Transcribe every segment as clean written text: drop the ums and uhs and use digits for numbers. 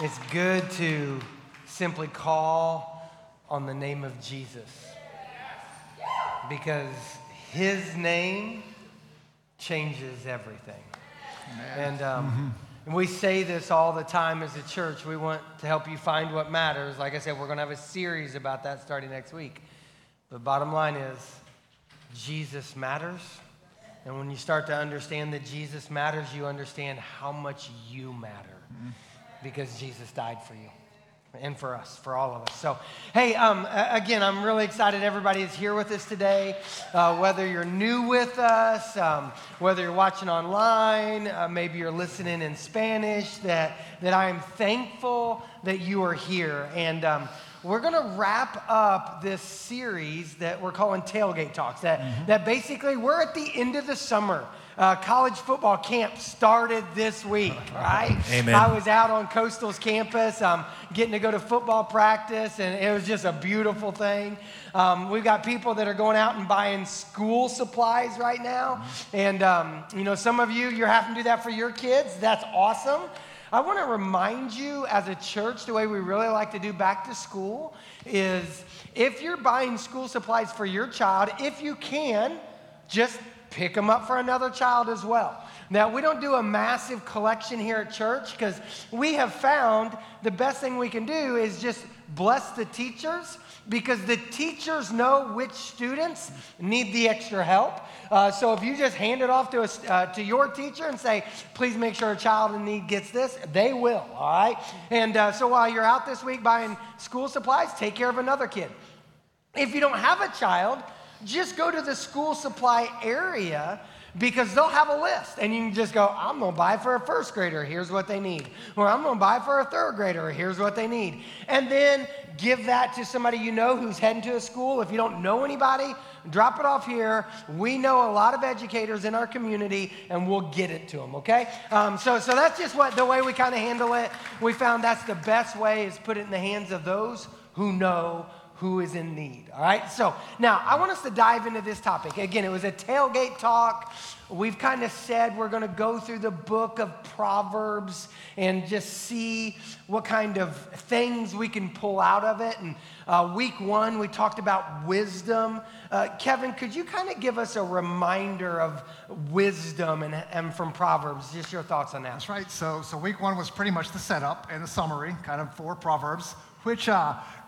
It's good to simply call on the name of Jesus, because his name changes everything. Amen. And we say this all the time as a church. We want to help you find what matters. Like I said, we're going to have a series about that starting next week. But bottom line is, Jesus matters. And when you start to understand that Jesus matters, you understand how much you matter. Mm-hmm. Because Jesus died for you and for us, for all of us. So, hey, again, I'm really excited everybody is here with us today. Whether you're new with us, whether you're watching online, maybe you're listening in Spanish, that I am thankful that you are here. And we're going to wrap up this series that we're calling Tailgate Talks, that basically we're at the end of the summer. College football camp started this week, right? Amen. I was out on Coastal's campus getting to go to football practice, and it was just a beautiful thing. We've got people that are going out and buying school supplies right now. And, some of you're having to do that for your kids. That's awesome. I want to remind you as a church, the way we really like to do back to school is if you're buying school supplies for your child, if you can, just pick them up for another child as well. Now, we don't do a massive collection here at church because we have found the best thing we can do is just bless the teachers, because the teachers know which students need the extra help. So if you just hand it off to your teacher and say, please make sure a child in need gets this, they will, all right? And so while you're out this week buying school supplies, take care of another kid. If you don't have a child, just go to the school supply area, because they'll have a list, and you can just go, I'm going to buy for a first grader, here's what they need. Or I'm going to buy for a third grader, here's what they need. And then give that to somebody you know who's heading to a school. If you don't know anybody, drop it off here. We know a lot of educators in our community, and we'll get it to them, okay? So that's just the way we kind of handle it. We found that's the best way, is put it in the hands of those who know who is in need, all right? So now I want us to dive into this topic. Again, it was a tailgate talk. We've kind of said we're going to go through the book of Proverbs and just see what kind of things we can pull out of it. And week one, we talked about wisdom. Kevin, could you kind of give us a reminder of wisdom and from Proverbs, just your thoughts on that? That's right. So week one was pretty much the setup and the summary kind of for Proverbs, which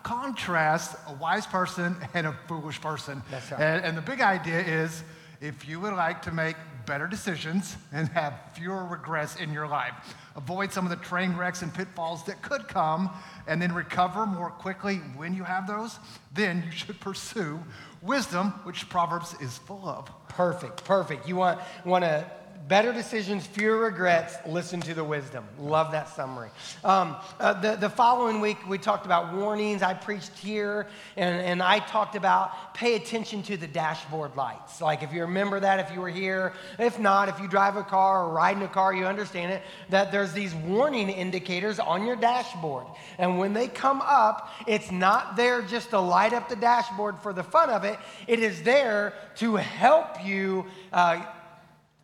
contrasts a wise person and a foolish person. That's right. And the big idea is, if you would like to make better decisions and have fewer regrets in your life, avoid some of the train wrecks and pitfalls that could come, and then recover more quickly when you have those, then you should pursue wisdom, which Proverbs is full of. Perfect. You want to better decisions, fewer regrets, listen to the wisdom. Love that summary. The following week, we talked about warnings. I preached here, and I talked about pay attention to the dashboard lights. Like, if you remember that, if you were here. If not, if you drive a car or ride in a car, you understand it, that there's these warning indicators on your dashboard. And when they come up, it's not there just to light up the dashboard for the fun of it. It is there to help you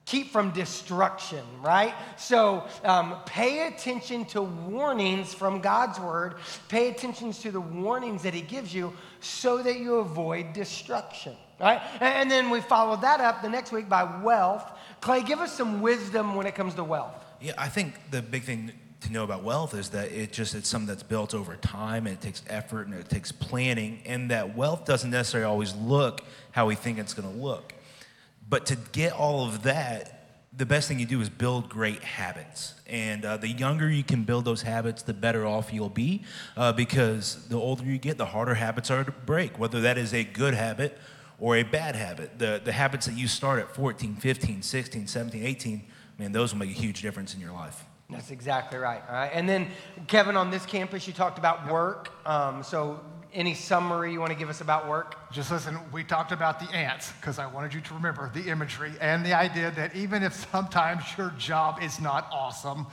keep from destruction, right? So pay attention to warnings from God's word. Pay attention to the warnings that he gives you so that you avoid destruction, right? And then we followed that up the next week by wealth. Clay, give us some wisdom when it comes to wealth. Yeah, I think the big thing to know about wealth is that it's something that's built over time, and it takes effort, and it takes planning, and that wealth doesn't necessarily always look how we think it's going to look. But to get all of that, the best thing you do is build great habits. And the younger you can build those habits, the better off you'll be, because the older you get, the harder habits are to break, whether that is a good habit or a bad habit. The habits that you start at 14, 15, 16, 17, 18, man, those will make a huge difference in your life. That's exactly right. All right. And then, Kevin, on this campus, you talked about work. So Any summary you want to give us about work? Just listen, we talked about the ants because I wanted you to remember the imagery and the idea that even if sometimes your job is not awesome,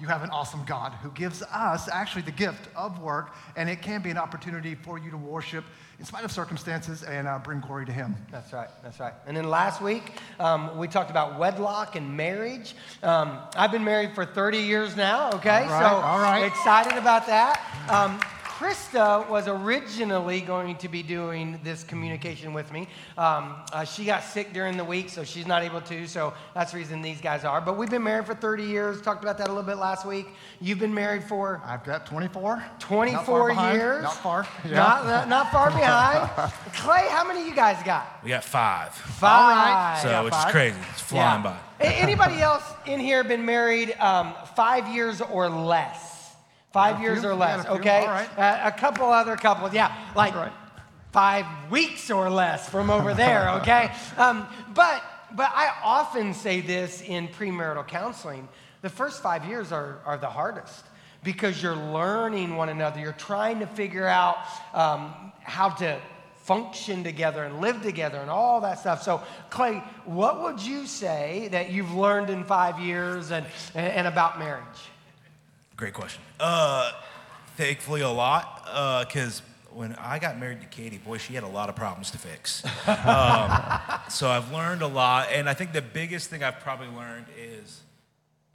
you have an awesome God who gives us actually the gift of work, and it can be an opportunity for you to worship in spite of circumstances and bring glory to Him. That's right, that's right. And then last week, we talked about wedlock and marriage. I've been married for 30 years now, okay? All right. Excited about that. Krista was originally going to be doing this communication with me. She got sick during the week, so she's not able to, so that's the reason these guys are. But we've been married for 30 years. Talked about that a little bit last week. You've been married for? I've got 24. 24 years. Not far. Yeah. Not far behind. Clay, how many of you guys got? We got five. Five. All right. So it's crazy. It's flying by. Anybody else in here been married 5 years or less? 5 years or less, okay? Right. A couple other couples, yeah, like right. 5 weeks or less from over there, okay? But I often say this in premarital counseling, the first 5 years are the hardest because you're learning one another. You're trying to figure out how to function together and live together and all that stuff. So, Clay, what would you say that you've learned in 5 years and about marriage? Great question. Thankfully, a lot, because when I got married to Katie, boy, she had a lot of problems to fix. So I've learned a lot, and I think the biggest thing I've probably learned is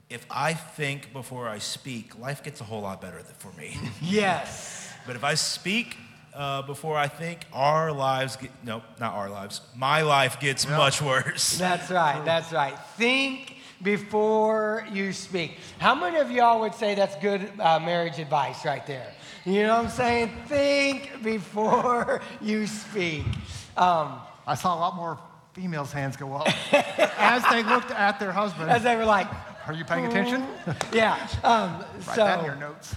if I think before I speak, life gets a whole lot better for me. Yes. But if I speak before I think, my life gets much worse. That's right, that's right. Think before you speak. How many of y'all would say that's good marriage advice right there? You know what I'm saying? Think before you speak. I saw a lot more females' hands go up as they looked at their husband. As they were like, are you paying attention? Yeah. Write that in your notes.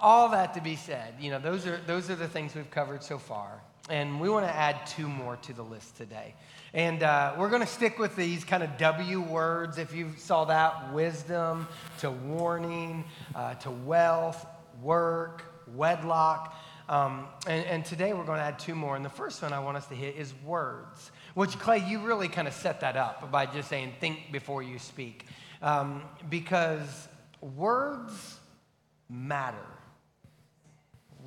All that to be said, you know, those are the things we've covered so far. And we want to add two more to the list today. And we're going to stick with these kind of W words, if you saw that, wisdom, to warning, to wealth, work, wedlock. And today we're going to add two more. And the first one I want us to hit is words, which, Clay, you really kind of set that up by just saying think before you speak. Because words matter.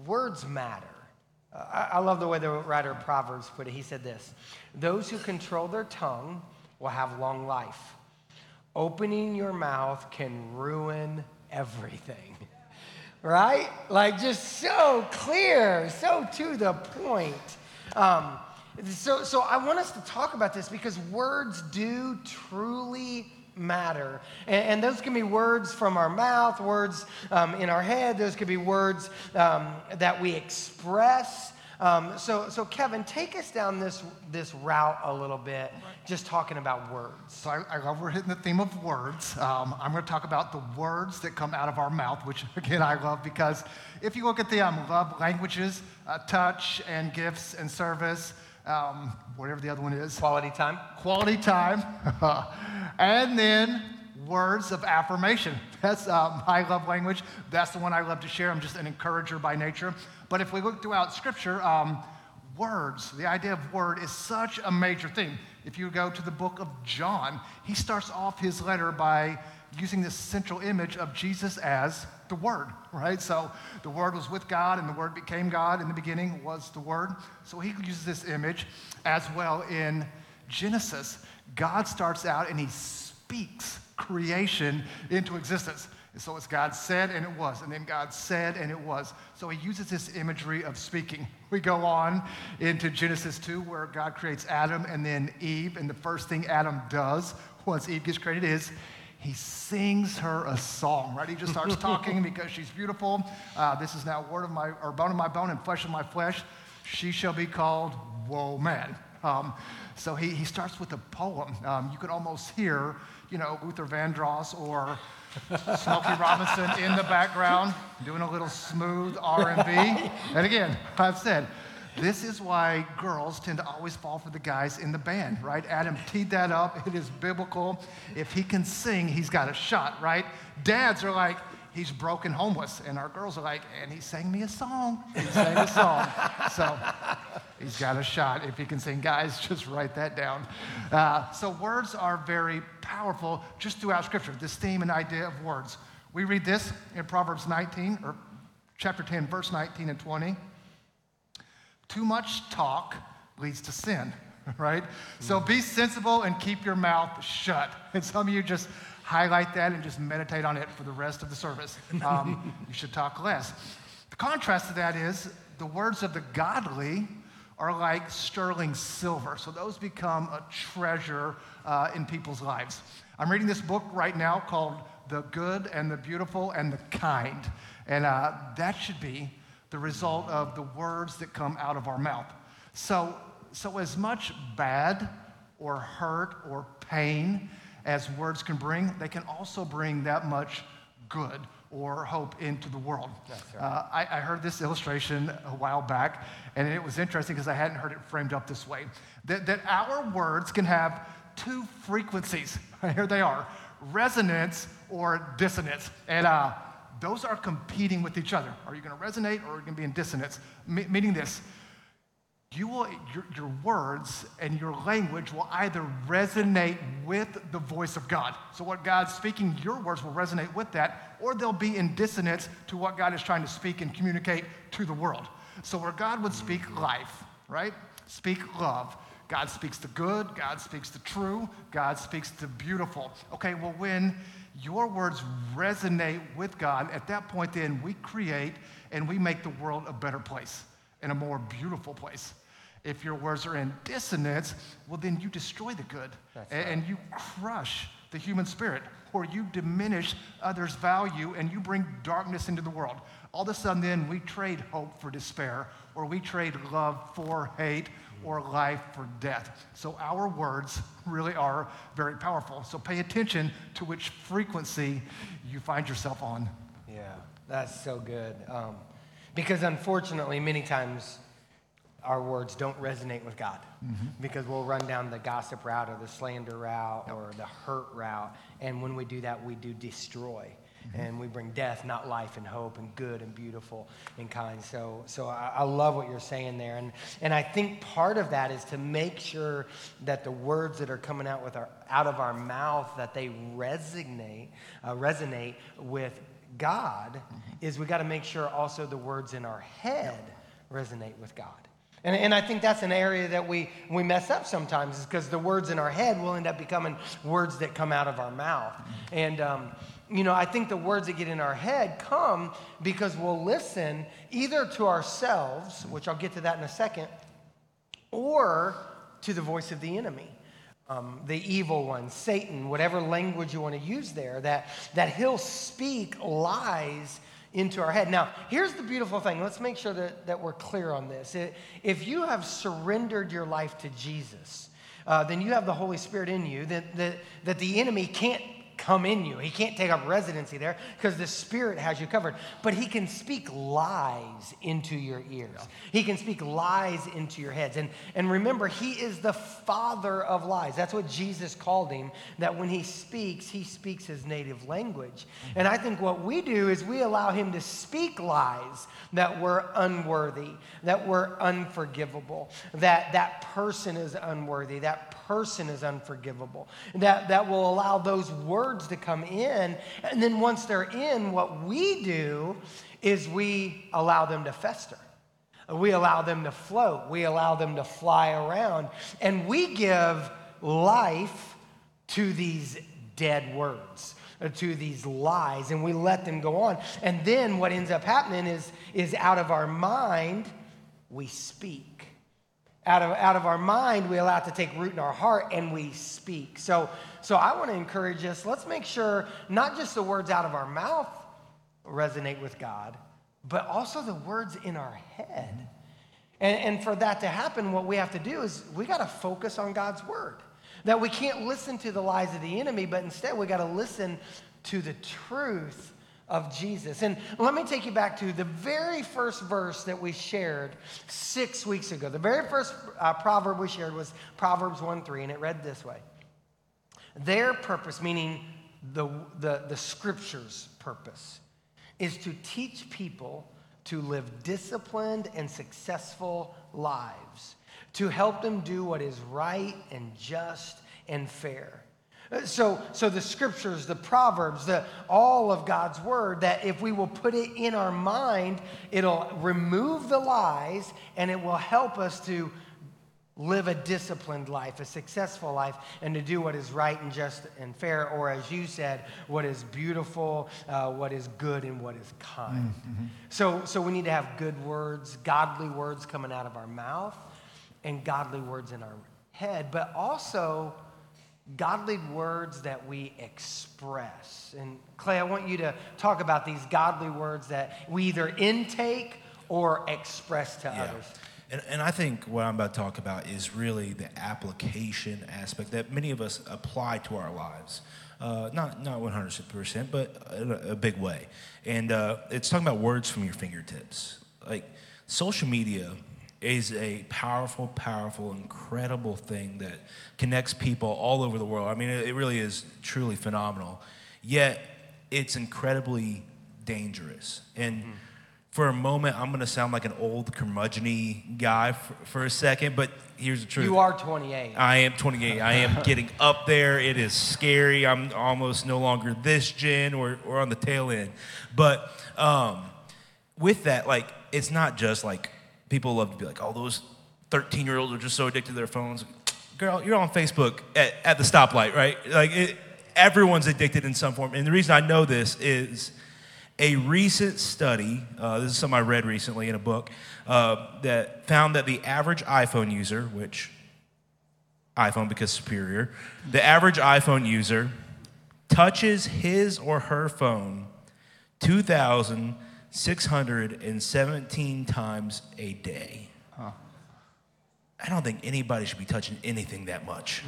Words matter. I love the way the writer of Proverbs put it. He said this, those who control their tongue will have long life. Opening your mouth can ruin everything, right? Like just so clear, so to the point. So I want us to talk about this because words do truly matter. And those can be words from our mouth, words in our head. Those could be words that we express. So Kevin, take us down this route a little bit, just talking about words. So I love we're hitting the theme of words. I'm going to talk about the words that come out of our mouth, which, again, I love because if you look at the love languages, touch and gifts and service, whatever the other one is. Quality time. And then words of affirmation. That's my love language. That's the one I love to share. I'm just an encourager by nature. But if we look throughout Scripture, words, the idea of word is such a major thing. If you go to the book of John, he starts off his letter by using this central image of Jesus as the Word, right? So the Word was with God, and the Word became God. In the beginning was the Word. So he uses this image as well in Genesis. God starts out, and he speaks creation into existence. And so it's God said, and it was. And then God said, and it was. So he uses this imagery of speaking. We go on into Genesis 2, where God creates Adam and then Eve. And the first thing Adam does once Eve gets created is he sings her a song, right? He just starts talking because she's beautiful. This is now bone of my bone and flesh of my flesh. She shall be called woman. So he starts with a poem. You could almost hear, you know, Luther Vandross or Smokey Robinson in the background doing a little smooth R&B. And again, I've said, this is why girls tend to always fall for the guys in the band, right? Adam teed that up. It is biblical. If he can sing, he's got a shot, right? Dads are like, he's broke and homeless. And our girls are like, and he sang me a song. He sang a song. So he's got a shot if he can sing. Guys, just write that down. So words are very powerful just throughout Scripture, this theme and idea of words. We read this in Proverbs 19, or chapter 10, verse 19 and 20. Too much talk leads to sin, right? So be sensible and keep your mouth shut. And some of you just highlight that and just meditate on it for the rest of the service. You should talk less. The contrast to that is the words of the godly are like sterling silver. So those become a treasure in people's lives. I'm reading this book right now called The Good and the Beautiful and the Kind. And that should be the result of the words that come out of our mouth. So as much bad or hurt or pain as words can bring, they can also bring that much good or hope into the world. Right. I heard this illustration a while back, and it was interesting because I hadn't heard it framed up this way, that our words can have two frequencies. Here they are, resonance or dissonance. And those are competing with each other. Are you gonna resonate or are you gonna be in dissonance? Meaning this, your words and your language will either resonate with the voice of God. So what God's speaking, your words will resonate with that, or they'll be in dissonance to what God is trying to speak and communicate to the world. So where God would speak life, right? Speak love. God speaks the good, God speaks the true, God speaks the beautiful. Okay, well, when your words resonate with God, at that point then we create and we make the world a better place and a more beautiful place. If your words are in dissonance, well, then you destroy the good. That's right. And you crush the human spirit, or you diminish others' value and you bring darkness into the world. All of a sudden then we trade hope for despair, or we trade love for hate, or life for death. So our words really are very powerful. So pay attention to which frequency you find yourself on. Yeah, that's so good. Because unfortunately, many times our words don't resonate with God, because we'll run down the gossip route or the slander route or the hurt route. And when we do that, we do destroy. And we bring death, not life and hope and good and beautiful and kind. So I love what you're saying there. And I think part of that is to make sure that the words that are coming out with out of our mouth, that they resonate with God, is we got to make sure also the words in our head resonate with God. And I think that's an area that we mess up sometimes, is because the words in our head will end up becoming words that come out of our mouth. And I think the words that get in our head come because we'll listen either to ourselves, which I'll get to that in a second, or to the voice of the enemy, the evil one, Satan, whatever language you want to use there, that he'll speak lies into our head. Now, here's the beautiful thing. Let's make sure that we're clear on this. If you have surrendered your life to Jesus, then you have the Holy Spirit in you, that the enemy can't come in you. He can't take up residency there because the Spirit has you covered. But he can speak lies into your ears. He can speak lies into your heads. And remember, he is the father of lies. That's what Jesus called him, that when he speaks his native language. And I think what we do is we allow him to speak lies that we're unworthy, that we're unforgivable, that person is unworthy, that person is unforgivable, that will allow those words to come in. And then once they're in, what we do is we allow them to fester. We allow them to float. We allow them to fly around. And we give life to these dead words, to these lies, and we let them go on. And then what ends up happening is out of our mind, we speak. Out of our mind, we allow it to take root in our heart, and we speak. So I want to encourage us, let's make sure not just the words out of our mouth resonate with God, but also the words in our head. And for that to happen, what we have to do is we got to focus on God's word. That we can't listen to the lies of the enemy, but instead we got to listen to the truth of Jesus. And let me take you back to the very first verse that we shared 6 weeks ago. The very first proverb we shared was Proverbs 1:3, and it read this way. Their purpose, meaning the Scripture's purpose, is to teach people to live disciplined and successful lives, to help them do what is right and just and fair. So the scriptures, the Proverbs, all of God's word, that if we will put it in our mind, it'll remove the lies and it will help us to live a disciplined life, a successful life, and to do what is right and just and fair, or as you said, what is beautiful, what is good, and what is kind. Mm-hmm. So we need to have good words, godly words coming out of our mouth, and godly words in our head, but also godly words that we express. And Clay, I want you to talk about these godly words that we either intake or express to others. And I think what I'm about to talk about is really the application aspect that many of us apply to our lives. Not 100%, but a big way. And it's talking about words from your fingertips. Like, social media is a powerful, powerful, incredible thing that connects people all over the world. I mean, it really is truly phenomenal. Yet, it's incredibly dangerous. And for a moment, I'm going to sound like an old curmudgeon-y guy for a second, but here's the truth. You are 28. I am 28. I am getting up there. It is scary. I'm almost no longer this gen or on the tail end. But with that, like, it's not just like, people love to be like, oh, those 13-year-olds are just so addicted to their phones. Girl, you're on Facebook at the stoplight, right? Like, everyone's addicted in some form. And the reason I know this is a recent study, this is something I read recently in a book, that found that the average iPhone user, which iPhone because superior, the average iPhone user touches his or her phone 2,617 times a day. Huh. I don't think anybody should be touching anything that much.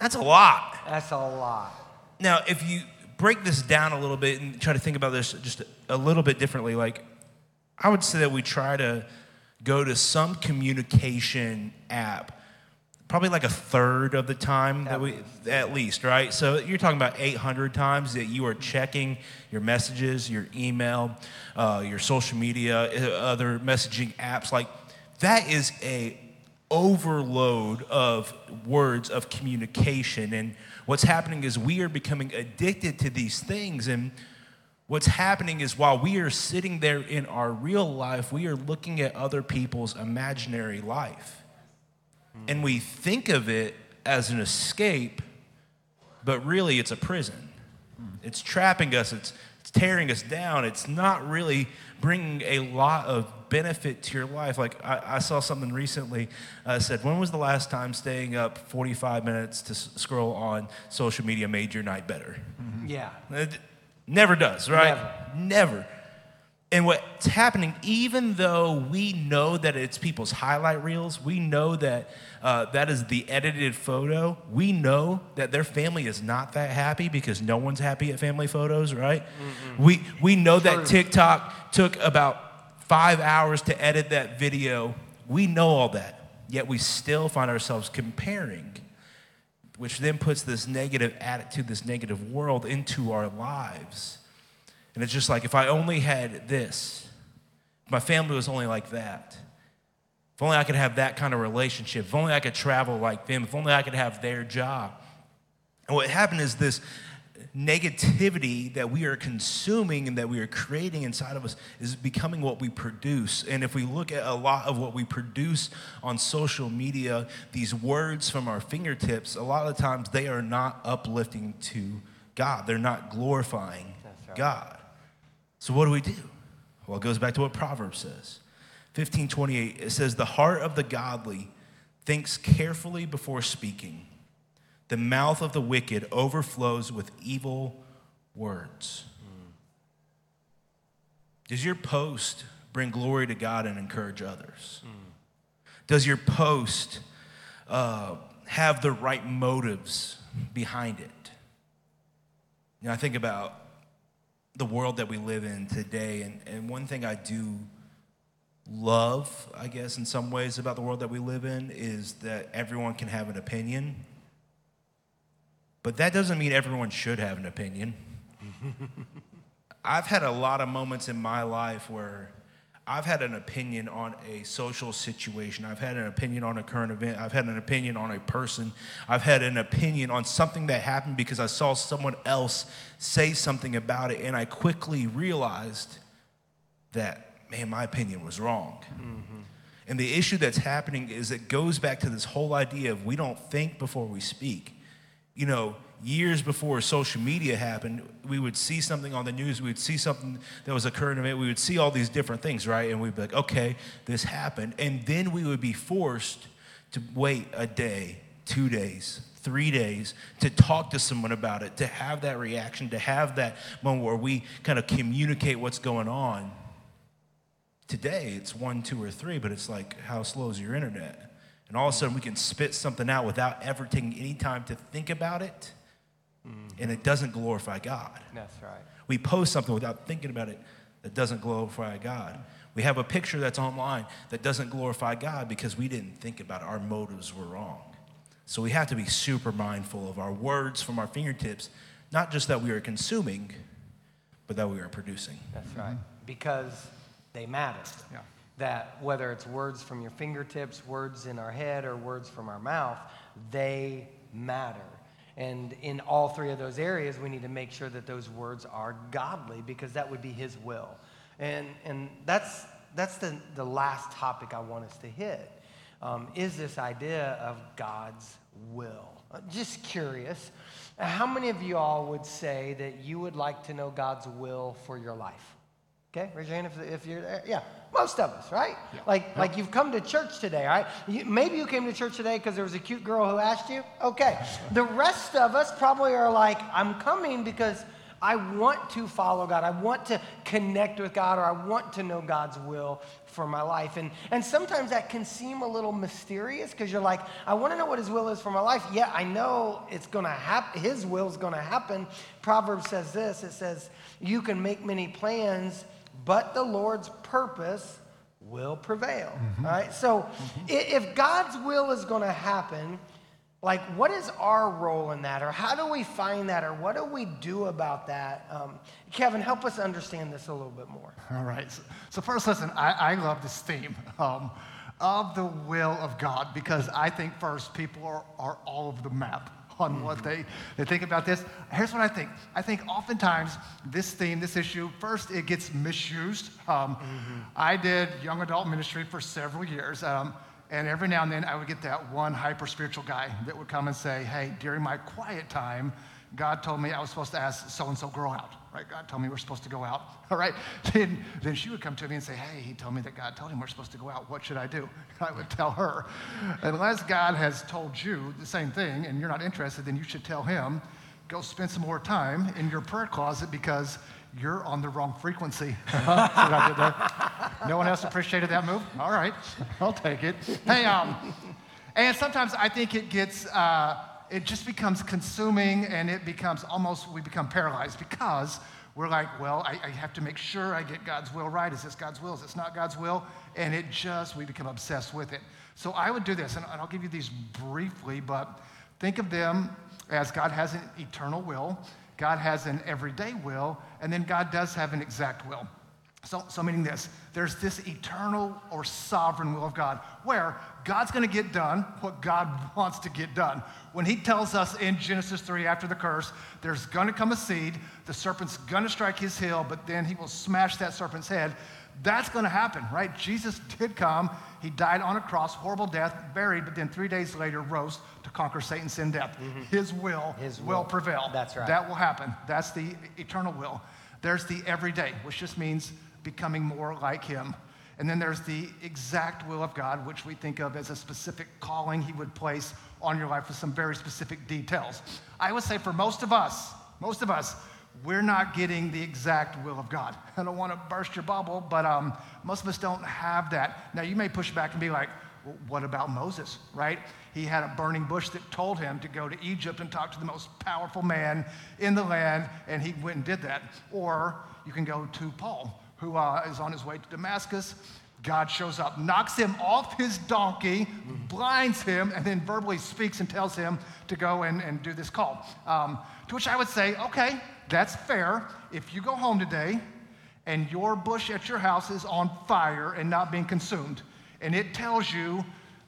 That's a lot. That's a lot. Now, if you break this down a little bit and try to think about this just a little bit differently, like, I would say that we try to go to some communication app probably like a third of the time at least, right? So you're talking about 800 times that you are checking your messages, your email, your social media, other messaging apps. Like, that is a overload of words of communication. And what's happening is we are becoming addicted to these things. And what's happening is while we are sitting there in our real life, we are looking at other people's imaginary life. And we think of it as an escape, but really it's a prison. It's trapping us. It's tearing us down. It's not really bringing a lot of benefit to your life. Like, I saw something recently said, when was the last time staying up 45 minutes to scroll on social media made your night better? Mm-hmm. Yeah. It never does, right? Never. And what's happening, even though we know that it's people's highlight reels, we know that that is the edited photo, we know that their family is not that happy because no one's happy at family photos, right? Mm-hmm. We know that TikTok took about 5 hours to edit that video. We know all that, yet we still find ourselves comparing, which then puts this negative attitude, this negative world into our lives. And it's just like, if I only had this, if my family was only like that, if only I could have that kind of relationship, if only I could travel like them, if only I could have their job. And what happened is this negativity that we are consuming and that we are creating inside of us is becoming what we produce. And if we look at a lot of what we produce on social media, these words from our fingertips, a lot of the times they are not uplifting to God. They're not glorifying God. So what do we do? Well, it goes back to what Proverbs says. 15:28, it says, the heart of the godly thinks carefully before speaking. The mouth of the wicked overflows with evil words. Does your post bring glory to God and encourage others? Does your post have the right motives behind it? Now, I think about the world that we live in today. And one thing I do love, I guess, in some ways about the world that we live in is that everyone can have an opinion. But that doesn't mean everyone should have an opinion. I've had a lot of moments in my life where I've had an opinion on a social situation. I've had an opinion on a current event. I've had an opinion on a person. I've had an opinion on something that happened because I saw someone else say something about it, and I quickly realized that, man, my opinion was wrong. Mm-hmm. And the issue that's happening is it goes back to this whole idea of we don't think before we speak. You know, years before social media happened, we would see something on the news, we would see something that was a current event, we would see all these different things, right? And we'd be like, okay, this happened. And then we would be forced to wait a day, 2 days, 3 days to talk to someone about it, to have that reaction, to have that moment where we kind of communicate what's going on. Today, it's 1, 2, or 3, but it's like, how slow is your internet? And all of a sudden, we can spit something out without ever taking any time to think about it, and it doesn't glorify God. That's right. We post something without thinking about it that doesn't glorify God. We have a picture that's online that doesn't glorify God because we didn't think about it. Our motives were wrong. So we have to be super mindful of our words from our fingertips, not just that we are consuming, but that we are producing. That's right, because they matter. Yeah. That whether it's words from your fingertips, words in our head, or words from our mouth, they matter. And in all three of those areas, we need to make sure that those words are godly, because that would be His will. And that's the last topic I want us to hit, is this idea of God's will. Just curious, how many of you all would say that you would like to know God's will for your life? Okay, raise your hand if you're there. Yeah, most of us, right? Yeah. Like you've come to church today, right? Maybe you came to church today because there was a cute girl who asked you. Okay, the rest of us probably are like, I'm coming because I want to follow God. I want to connect with God, or I want to know God's will for my life. And sometimes that can seem a little mysterious, because you're like, I want to know what His will is for my life. Yeah, I know it's going to happen. His will is going to happen. Proverbs says this. It says, you can make many plans, but the Lord's purpose will prevail, all right? So if God's will is going to happen, like, what is our role in that? Or how do we find that? Or what do we do about that? Kevin, help us understand this a little bit more. All right. So first, listen, I love this theme of the will of God, because I think, first, people are all over the map on what they think about this. Here's what I think. I think oftentimes this theme, this issue, first it gets misused. I did young adult ministry for several years, and every now and then I would get that one hyper-spiritual guy that would come and say, hey, during my quiet time, God told me I was supposed to ask so-and-so girl out, right? God told me we're supposed to go out, all right? Then she would come to me and say, hey, he told me that God told him we're supposed to go out. What should I do? I would tell her, unless God has told you the same thing and you're not interested, then you should tell him, go spend some more time in your prayer closet, because you're on the wrong frequency. No one else appreciated that move? All right, I'll take it. Hey, and sometimes I think it gets, it just becomes consuming, and it becomes almost, we become paralyzed, because we're like, well, I have to make sure I get God's will right. Is this God's will? Is this not God's will? And it just, we become obsessed with it. So I would do this, and I'll give you these briefly, but think of them as God has an eternal will, God has an everyday will, and then God does have an exact will. So meaning this, there's this eternal or sovereign will of God, where God's going to get done what God wants to get done. When he tells us in Genesis 3, after the curse, there's going to come a seed, the serpent's going to strike his heel, but then he will smash that serpent's head. That's going to happen, right? Jesus did come. He died on a cross, horrible death, buried, but then 3 days later rose to conquer Satan, sin, death. His will will prevail. That's right. That will happen. That's the eternal will. There's the everyday, which just means becoming more like him. And then there's the exact will of God, which we think of as a specific calling he would place on your life with some very specific details. I would say for most of us, we're not getting the exact will of God. I don't want to burst your bubble, but most of us don't have that. Now, you may push back and be like, well, what about Moses, right? He had a burning bush that told him to go to Egypt and talk to the most powerful man in the land, and he went and did that. Or you can go to Paul, who is on his way to Damascus. God shows up, knocks him off his donkey, blinds him, and then verbally speaks and tells him to go and do this call. To which I would say, okay, That's fair. If you go home today and your bush at your house is on fire and not being consumed, and it tells you,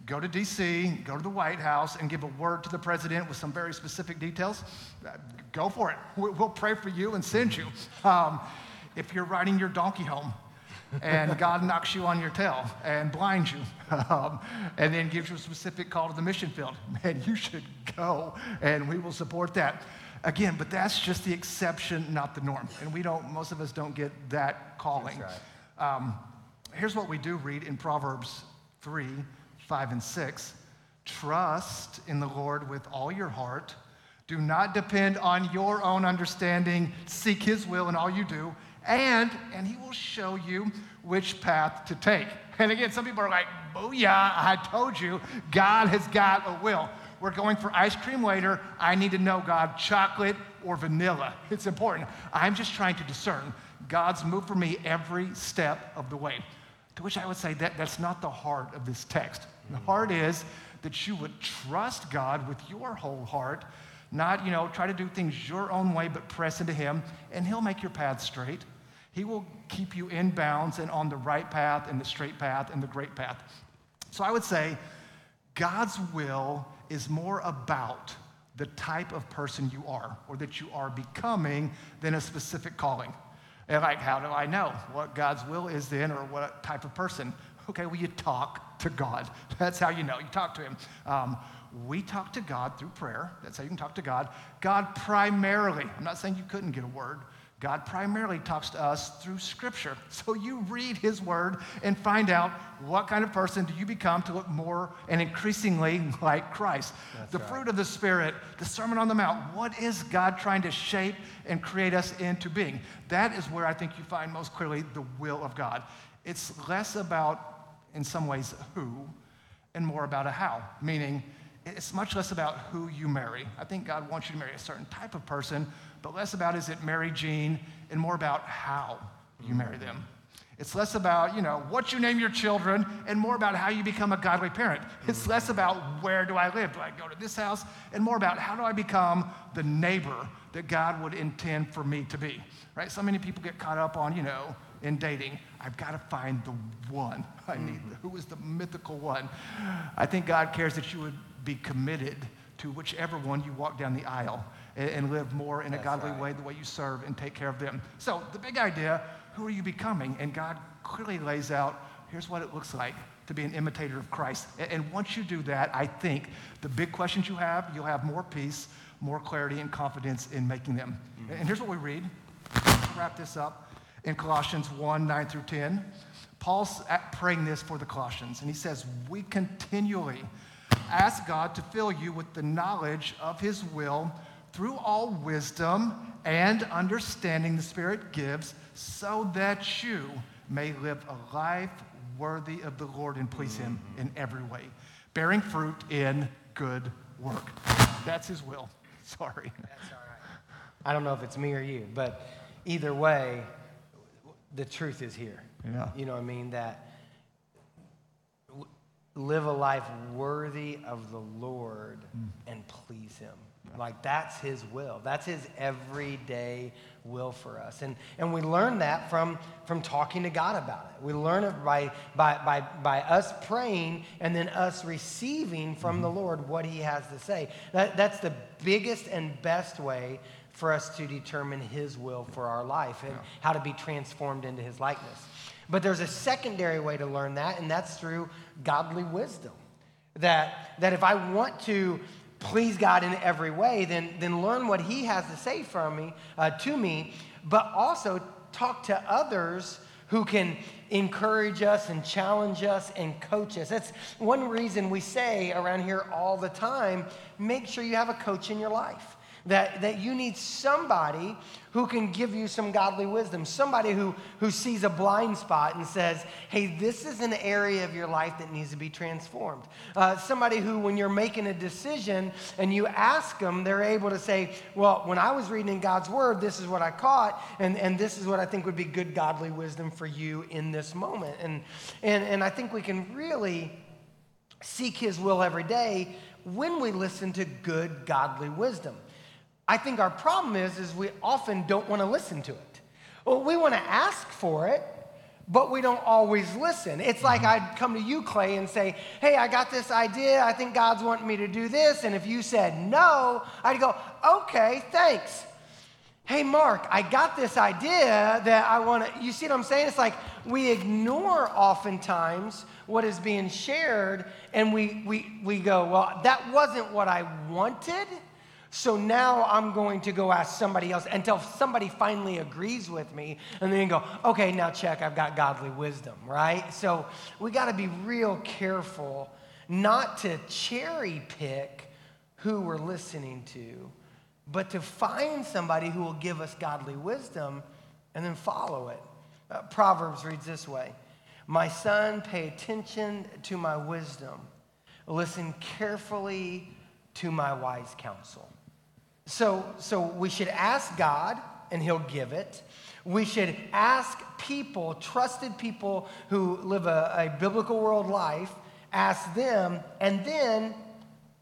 go to DC, go to the White House, and give a word to the president with some very specific details, go for it. We'll pray for you and send you. If you're riding your donkey home and God knocks you on your tail and blinds you and then gives you a specific call to the mission field, man, you should go, and we will support that. Again, but that's just the exception, not the norm. And most of us don't get that calling. That's right. Here's what we do read in Proverbs 3, 5, and 6. Trust in the Lord with all your heart. Do not depend on your own understanding. Seek his will in all you do, and he will show you which path to take. And again, some people are like, booyah, I told you, God has got a will. We're going for ice cream later. I need to know, God, chocolate or vanilla. It's important. I'm just trying to discern God's move for me every step of the way. To which I would say that's not the heart of this text. The heart is that you would trust God with your whole heart, not, try to do things your own way, but press into him, and he'll make your path straight. He will keep you in bounds and on the right path and the straight path and the great path. So I would say God's will is more about the type of person you are or that you are becoming than a specific calling. And like, how do I know what God's will is then or what type of person? Okay, well, you talk to God. That's how you know. You talk to him. We talk to God through prayer. That's how you can talk to God. God primarily, I'm not saying you couldn't get a word, God primarily talks to us through Scripture. So you read his word and find out what kind of person do you become to look more and increasingly like Christ. That's the right. Fruit of the Spirit, the Sermon on the Mount, what is God trying to shape and create us into being? That is where I think you find most clearly the will of God. It's less about, in some ways, who and more about a how, meaning it's much less about who you marry. I think God wants you to marry a certain type of person, but less about is it Mary Jean and more about how you marry them. It's less about, what you name your children and more about how you become a godly parent. It's less about where do I live? Do I go to this house? And more about how do I become the neighbor that God would intend for me to be, right? So many people get caught up on, in dating. I've got to find the one I need. Who is the mythical one? I think God cares that you would be committed to whichever one you walk down the aisle and live more in a godly way, the way you serve and take care of them. So the big idea, who are you becoming? And God clearly lays out, here's what it looks like to be an imitator of Christ. And once you do that, I think the big questions you have, you'll have more peace, more clarity, and confidence in making them. And here's what we read. Let's wrap this up in Colossians 1, 9 through 10. Paul's praying this for the Colossians, and he says, we continually ask God to fill you with the knowledge of his will through all wisdom and understanding the Spirit gives, so that you may live a life worthy of the Lord and please him in every way, bearing fruit in good work. That's his will. Sorry. That's all right. I don't know if it's me or you, but either way, the truth is here. Yeah. You know what I mean? That live a life worthy of the Lord and please him. Like, that's his will. That's his everyday will for us. And we learn that from talking to God about it. We learn it by us praying and then us receiving from the Lord what he has to say. That's the biggest and best way for us to determine his will for our life and how to be transformed into his likeness. But there's a secondary way to learn that, and that's through godly wisdom. That if I want to please God in every way, then learn what he has to say to me, but also talk to others who can encourage us and challenge us and coach us. That's one reason we say around here all the time, make sure you have a coach in your life. That you need somebody who can give you some godly wisdom, somebody who sees a blind spot and says, hey, this is an area of your life that needs to be transformed. Somebody who, when you're making a decision and you ask them, they're able to say, well, when I was reading in God's word, this is what I caught, and this is what I think would be good godly wisdom for you in this moment. And I think we can really seek his will every day when we listen to good godly wisdom. I think our problem is we often don't want to listen to it. Well, we want to ask for it, but we don't always listen. It's like I'd come to you, Clay, and say, hey, I got this idea. I think God's wanting me to do this. And if you said no, I'd go, okay, thanks. Hey, Mark, I got this idea that I want to, you see what I'm saying? It's like we ignore oftentimes what is being shared, and we go, well, that wasn't what I wanted, so now I'm going to go ask somebody else until somebody finally agrees with me, and then go, okay, now check, I've got godly wisdom, right? So we got to be real careful not to cherry pick who we're listening to, but to find somebody who will give us godly wisdom and then follow it. Proverbs reads this way, my son, pay attention to my wisdom. Listen carefully to my wise counsel. So we should ask God and he'll give it. We should ask people, trusted people who live a biblical world life, ask them and then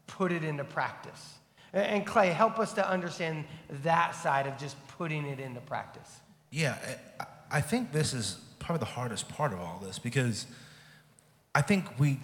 put it into practice. And Clay, help us to understand that side of just putting it into practice. Yeah, I think this is probably the hardest part of all this, because I think we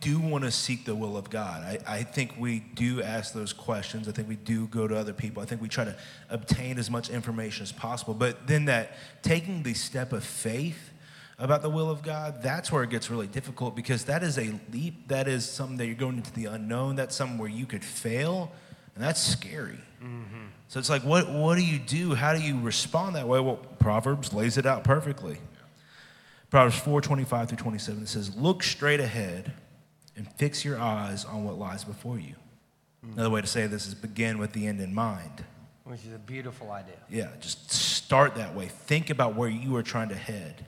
do want to seek the will of God. I think we do ask those questions. I think we do go to other people. I think we try to obtain as much information as possible. But then that taking the step of faith about the will of God, that's where it gets really difficult, because that is a leap. That is something that you're going into the unknown. That's something where you could fail, and that's scary. Mm-hmm. So it's like, what do you do? How do you respond that way? Well, Proverbs lays it out perfectly. Proverbs 4:25 through 27, it says, look straight ahead and fix your eyes on what lies before you. Mm-hmm. Another way to say this is begin with the end in mind. Which is a beautiful idea. Yeah, just start that way. Think about where you are trying to head.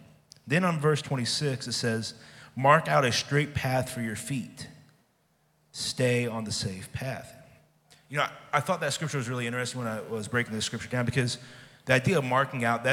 Then on verse 26, it says, mark out a straight path for your feet. Stay on the safe path. You know, I thought that scripture was really interesting when I was breaking this scripture down, because the idea of marking out,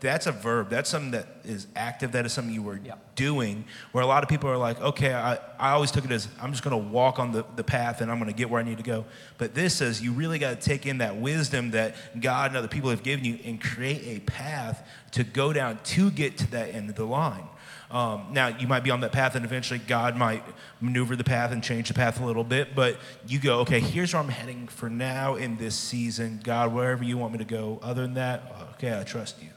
that's a verb. That's something that is active. That is something you were doing, where a lot of people are like, okay, I always took it as I'm just going to walk on the path and I'm going to get where I need to go. But this says you really got to take in that wisdom that God and other people have given you and create a path to go down to get to that end of the line. Now, you might be on that path, and eventually God might maneuver the path and change the path a little bit, but you go, okay, here's where I'm heading for now in this season. God, wherever you want me to go, other than that, okay, I trust you.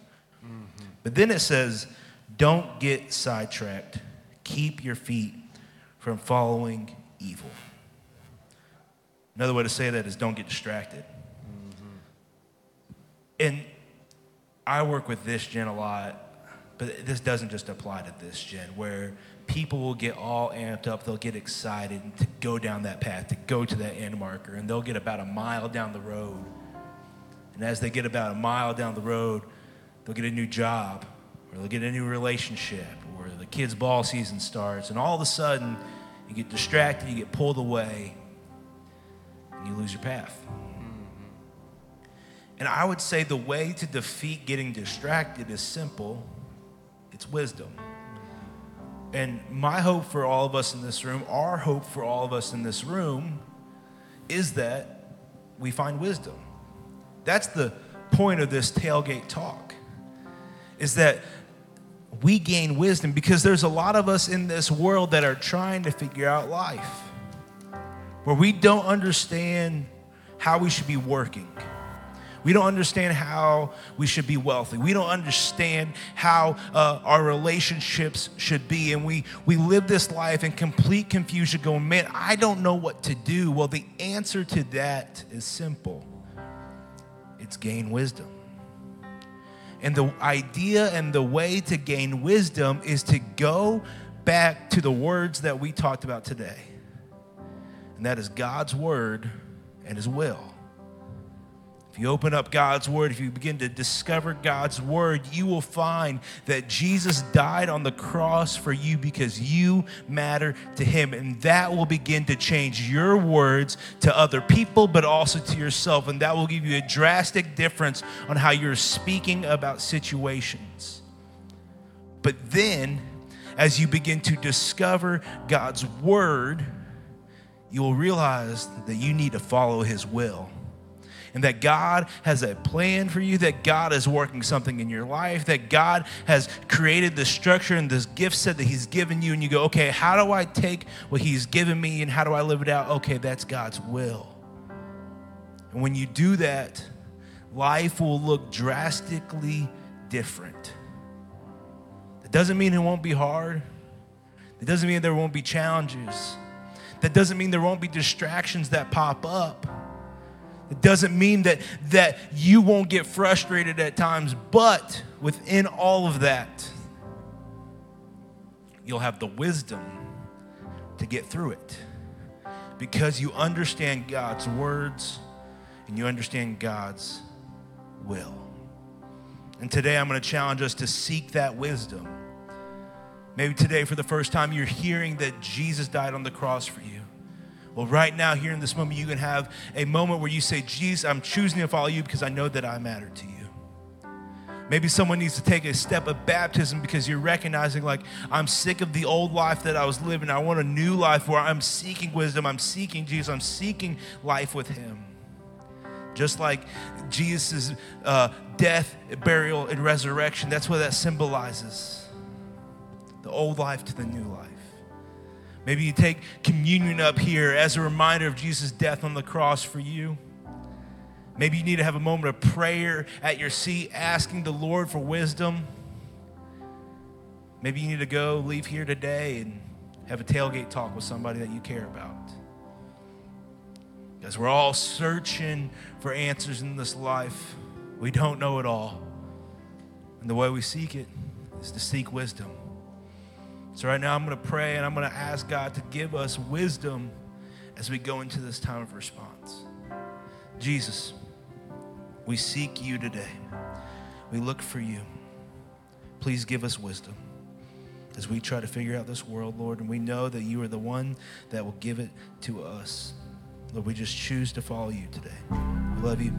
Mm-hmm. But then it says, don't get sidetracked. Keep your feet from following evil. Another way to say that is don't get distracted. Mm-hmm. And I work with this gen a lot, but this doesn't just apply to this gen, where people will get all amped up. They'll get excited to go down that path, to go to that end marker, and they'll get about a mile down the road. And as they get about a mile down the road, they'll get a new job, or they'll get a new relationship, or the kids' ball season starts, and all of a sudden, you get distracted, you get pulled away, and you lose your path. Mm-hmm. And I would say the way to defeat getting distracted is simple. It's wisdom. And my hope for all of us in this room, our hope for all of us in this room, is that we find wisdom. That's the point of this tailgate talk, is that we gain wisdom, because there's a lot of us in this world that are trying to figure out life, where we don't understand how we should be working. We don't understand how we should be wealthy. We don't understand how our relationships should be. And we live this life in complete confusion, going, man, I don't know what to do. Well, the answer to that is simple. It's gain wisdom. And the idea and the way to gain wisdom is to go back to the words that we talked about today. And that is God's word and his will. If you open up God's word, if you begin to discover God's word, you will find that Jesus died on the cross for you because you matter to him. And that will begin to change your words to other people, but also to yourself. And that will give you a drastic difference on how you're speaking about situations. But then, as you begin to discover God's word, you will realize that you need to follow his will. and that God has a plan for you, that God is working something in your life, that God has created this structure and this gift set that he's given you, and you go, okay, how do I take what he's given me and how do I live it out? Okay, that's God's will. And when you do that, life will look drastically different. That doesn't mean it won't be hard. That doesn't mean there won't be challenges. That doesn't mean there won't be distractions that pop up. It doesn't mean that you won't get frustrated at times, but within all of that, you'll have the wisdom to get through it because you understand God's words and you understand God's will. And today I'm going to challenge us to seek that wisdom. Maybe today for the first time you're hearing that Jesus died on the cross for you. Well, right now, here in this moment, you can have a moment where you say, Jesus, I'm choosing to follow you because I know that I matter to you. Maybe someone needs to take a step of baptism because you're recognizing, like, I'm sick of the old life that I was living. I want a new life where I'm seeking wisdom. I'm seeking Jesus. I'm seeking life with him. Just like Jesus' death, burial, and resurrection, that's what that symbolizes. The old life to the new life. Maybe you take communion up here as a reminder of Jesus' death on the cross for you. Maybe you need to have a moment of prayer at your seat, asking the Lord for wisdom. Maybe you need to go leave here today and have a tailgate talk with somebody that you care about. Because we're all searching for answers in this life. We don't know it all. And the way we seek it is to seek wisdom. So right now I'm going to pray and I'm going to ask God to give us wisdom as we go into this time of response. Jesus, we seek you today. We look for you. Please give us wisdom as we try to figure out this world, Lord, and we know that you are the one that will give it to us. Lord, we just choose to follow you today. We love you.